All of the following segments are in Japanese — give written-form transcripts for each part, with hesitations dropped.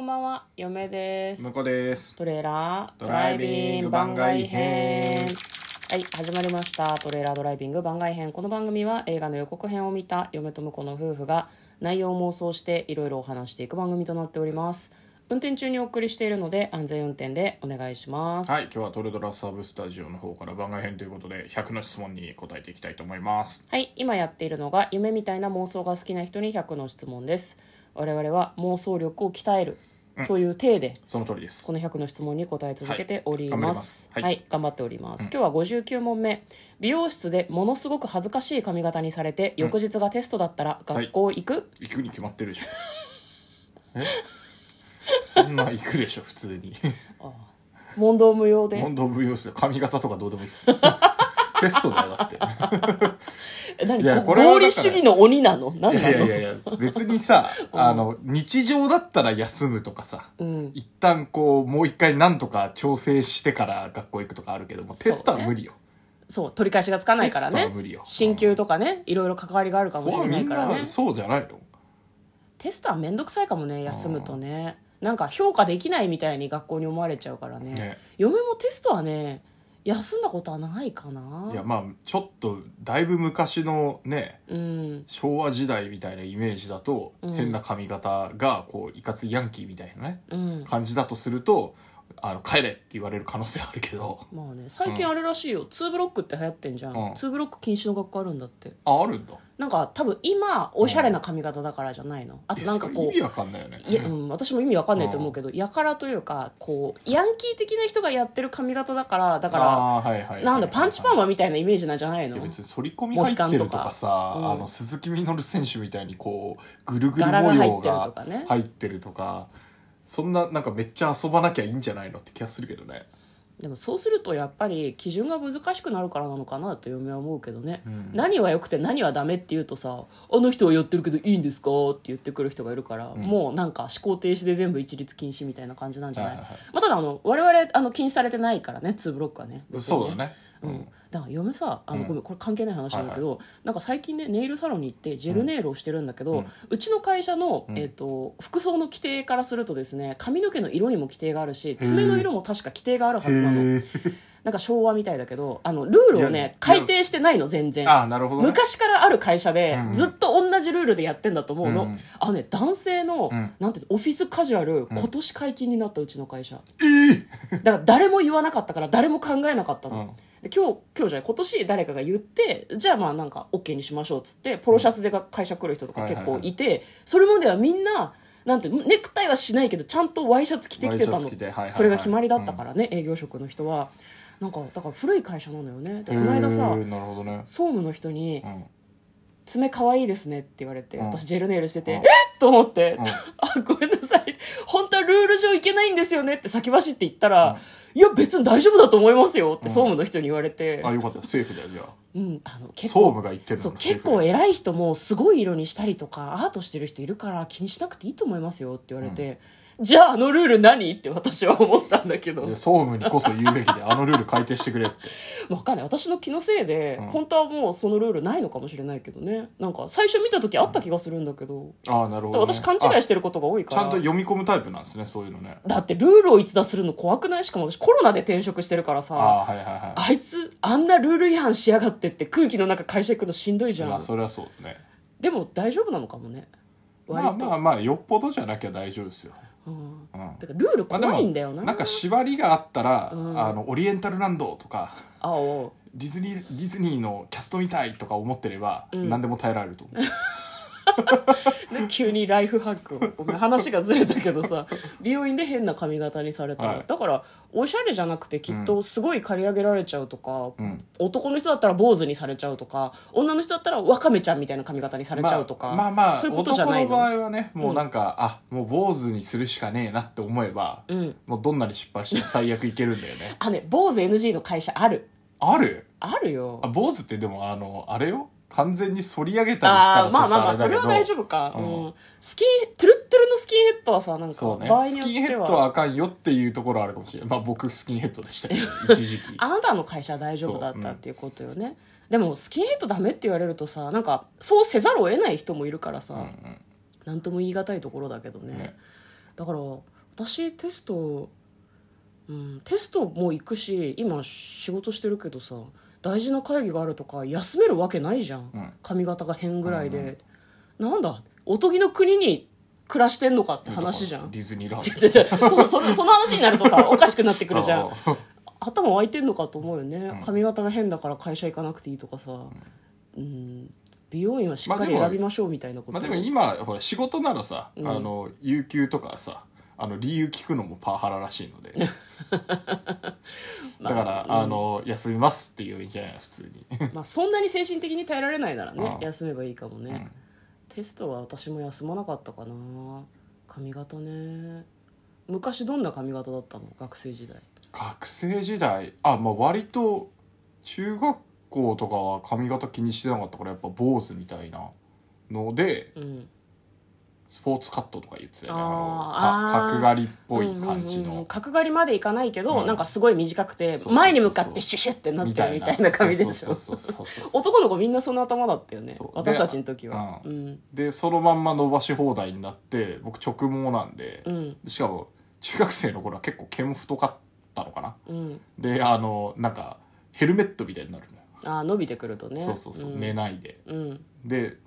こんばんは、嫁です。向こです。トレーラードライビング番外編。はい、始まりました。トレーラードライビング番外編。この番組は映画の予告編を見た嫁と向この夫婦が内容を妄想していろいろお話していく番組となっております。運転中にお送りしているので安全運転でお願いします。はい、今日はトレドラサーブスタジオの方から番外編ということで100の質問に答えていきたいと思います。はい、今やっているのが夢みたいな妄想が好きな人に100の質問です。我々は妄想力を鍛えるという体で、うん、その通りです。この100の質問に答え続けております。はい、頑張っております。今日は59問目。美容室でものすごく恥ずかしい髪型にされて、翌日がテストだったら学校行く？はい、行くに決まってるでしょ。え？そんな行くでしょ普通に。ああ、問答無用で。問答無用ですよ。髪型とかどうでもいいです。テストだよだって。何、合理主義の鬼なの？何なの？いや別にさ、日常だったら休むとかさ、うん、一旦こうもう一回なんとか調整してから学校行くとかあるけども、テストは無理よ。そう、取り返しがつかないからね。テストは無理よ。進級とかね、いろいろ関わりがあるかもしれないからね。そうじゃないの？テストはめんどくさいかもね、休むとね。なんか評価できないみたいに学校に思われちゃうから ね。嫁もテストはね、休んだことはないかな。いや、まあちょっとだいぶ昔のね、うん、昭和時代みたいなイメージだと、うん、変な髪型がこういかつヤンキーみたいなね、うん、感じだとすると帰れって言われる可能性あるけど、まあね、最近あれらしいよ、うん、2ブロックって流行ってんじゃん、うん、2ブロック禁止の学校あるんだって。あるんだ。なんか多分今おしゃれな髪型だからじゃないの、うん、あとなんかこう意味わかんないよね。いや、うん、私も意味わかんないと思うけど、うん、やからというかこうヤンキー的な人がやってる髪型だから、はいはい、なんだパンチパーマみたいなイメージなんじゃないの。いや別に反り込み入ってるとかさ、うん、鈴木みのる選手みたいにこうぐるぐる模様が入ってるとか、そんな、なんかめっちゃ遊ばなきゃいいんじゃないのって気がするけどね。でもそうするとやっぱり基準が難しくなるからなのかなと嫁は思うけどね、うん、何は良くて何はダメって言うとさ、あの人はやってるけどいいんですかって言ってくる人がいるから、うん、もうなんか思考停止で全部一律禁止みたいな感じなんじゃない、はいはい。まあ、ただ我々禁止されてないからね、2ブロックはね。そうだね、うん、だから嫁さ、ごめんこれ関係ない話なんだけど、はいはい、なんか最近ねネイルサロンに行ってジェルネイルをしてるんだけど、うん、うちの会社の、服装の規定からするとですね、髪の毛の色にも規定があるし、爪の色も確か規定があるはずなの。なんか昭和みたいだけど、ルールをね改定してないの全然。あ、なるほど、ね、昔からある会社で、うん、ずっと同じルールでやってんだと思うの、うん、ね、男性の、うん、なんていうの、オフィスカジュアル、今年解禁になったうちの会社、だから誰も言わなかったから誰も考えなかったの、うん、今日じゃない今年誰かが言って、じゃあまあなんか OK にしましょうっつってポロシャツで会社来る人とか結構いて、はいはいはい、それまではみんななんてネクタイはしないけどちゃんとワイシャツ着てきてたの、はいはいはい、それが決まりだったからね、うん、営業職の人はなんかだから古い会社なのよね。でこの間さ、なるほどね、総務の人に、うん、爪可愛いですねって言われて、私ジェルネイルしてて、うん、えっと思って、うん、あ、ごめんなさい、本当はルール上いけないんですよねって先走って言ったら、うん、いや別に大丈夫だと思いますよって総務の人に言われて、うん、あ、よかった、セーフだよじゃあ、うん、結構総務が言ってるの。そう、結構偉い人もすごい色にしたりとかアートしてる人いるから気にしなくていいと思いますよって言われて、うん、じゃあルール何って私は思ったんだけど、総務にこそ言うべきでルール改定してくれって。わかんない、私の気のせいで、うん、本当はもうそのルールないのかもしれないけどね。なんか最初見た時あった気がするんだけど、うん、あ、なるほどね、私勘違いしてることが多いから。ちゃんと読み込むタイプなんですね、そういうのね。だってルールを逸脱するの怖くない？しかも私コロナで転職してるからさ、 はいはいはい、あいつあんなルール違反しやがって空気の中会社行くのしんどいじゃん。まあ、それはそうね。でも大丈夫なのかもね。まあまあまあ、よっぽどじゃなきゃ大丈夫ですよ。うん、だからルール怖いんだよな。まあ、なんか縛りがあったら、うん、オリエンタルランドとかディズニーのキャストみたいとか思ってれば、うん、何でも耐えられると思う。急にライフハックを話がずれたけどさ、美容院で変な髪型にされたら、はい、だからおしゃれじゃなくてきっとすごい刈り上げられちゃうとか、うん、男の人だったら坊主にされちゃうとか、女の人だったらワカメちゃんみたいな髪型にされちゃうとか、まあまあまあ、そういうことじゃないの。男の場合はね、もうなんか、うん、あ、もう坊主にするしかねえなって思えば、うん、もうどんなに失敗しても最悪いけるんだよね。ね、坊主 NG の会社ある。あるよ。坊主ってでもあれよ。完全に反り上げたりしたらちょっとあれだけど、まあまあまあ、それは大丈夫か、うん、トゥルットゥルのスキンヘッドはさ、なんか場合によっては、ね、スキンヘッドはあかんよっていうところあるかもしれない。まあ僕スキンヘッドでしたけど一時期。あなたの会社は大丈夫だったっていうことよね、うん、でもスキンヘッドダメって言われるとさ、なんかそうせざるを得ない人もいるからさ、うんうん、なんとも言い難いところだけどね。だから私テストも行くし、今仕事してるけどさ、大事な会議があるとか休めるわけないじゃん、うん、髪型が変ぐらいで、うんうん、なんだおとぎの国に暮らしてんのかって話じゃん。ディズニーランドその話になるとさおかしくなってくるじゃん頭湧いてんのかと思うよね、うん、髪型が変だから会社行かなくていいとかさ、うん、美容院はしっかり選びましょうみたいなこと、まあ、でも今ほら仕事ならさ、うん、有給とかさ理由聞くのもパワハラらしいのでだから、まあうん、休みますって言うんじゃない普通にまあそんなに精神的に耐えられないならね、うん、休めばいいかもね、うんテストは私も休まなかったかな。髪型ね。昔どんな髪型だったの？学生時代。学生時代、まあ割と中学校とかは髪型気にしてなかったからやっぱ坊主みたいなので、うん、スポーツカットとか言ってたよね。角刈りっぽい感じの。角刈りまでいかないけど、なんかすごい短くて前に向かってシュシュってなってるみたいな髪でしょ。男の子みんなその頭だったよね。私たちの時は、うん、でそのまんま伸ばし放題になって僕直毛なんで、うん、しかも中学生の頃は結構毛も太かったのかな、うん、でなんかヘルメットみたいになるのよ。伸びてくるとね。そうそうそう、うん、寝ないで、うん、で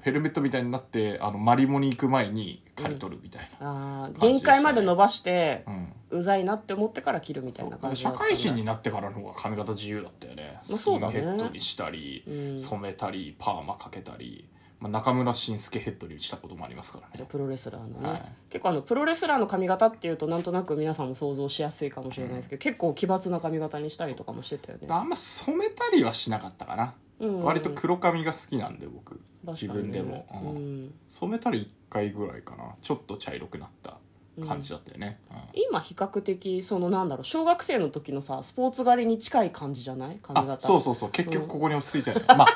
ヘルメットみたいになってマリモに行く前に刈り取るみたいな、ねうん、限界まで伸ばして、うん、うざいなって思ってから切るみたいな感じだった、ね、社会人になってからの方が髪型自由だったよね。スキンヘッドにしたり、うん、染めたりパーマかけたり、まあ、中村慎介ヘッドにしたこともありますからね。プロレスラーのね、はい、結構プロレスラーの髪型っていうとなんとなく皆さんも想像しやすいかもしれないですけど、うん、結構奇抜な髪型にしたりとかもしてたよね。あんま染めたりはしなかったかな、うんうん、割と黒髪が好きなんで僕自分でも、うんうん、染めたり1回ぐらいかな。ちょっと茶色くなった感じだったよね、うんうん、今比較的なんだろう、小学生の時のさスポーツ狩りに近い感じじゃない髪型。そうそうそう、結局ここに落ち着いたよね、うんまあ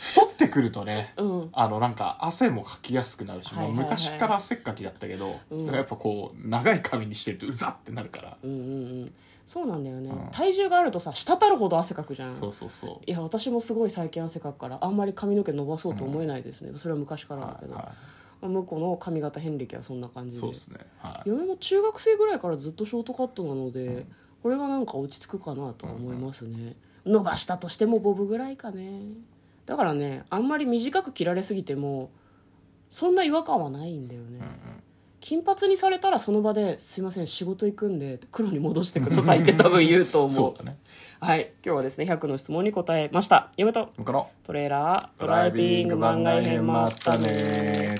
太ってくるとね、うん、なんか汗もかきやすくなるし、はいはいはい、昔から汗っかきだったけど、うん、やっぱこう長い髪にしてるとうざってなるから、うんうんうん、そうなんだよね、うん、体重があるとさ滴るほど汗かくじゃん。そうそうそう、いや私もすごい最近汗かくからあんまり髪の毛伸ばそうと思えないですね、うん、それは昔からだけど、はいはい、向こうの髪型遍歴はそんな感じで。そうですね、はい、嫁も中学生ぐらいからずっとショートカットなので、うん、これがなんか落ち着くかなとは思いますね、うん、伸ばしたとしてもボブぐらいかね。だからね、あんまり短く切られすぎてもそんな違和感はないんだよね、うんうん、金髪にされたらその場で、すいません仕事行くんで黒に戻してくださいって多分言うと思うそうだね。はい、今日はですね100の質問に答えました。嫁とトレーラードライビング番外編、まったね。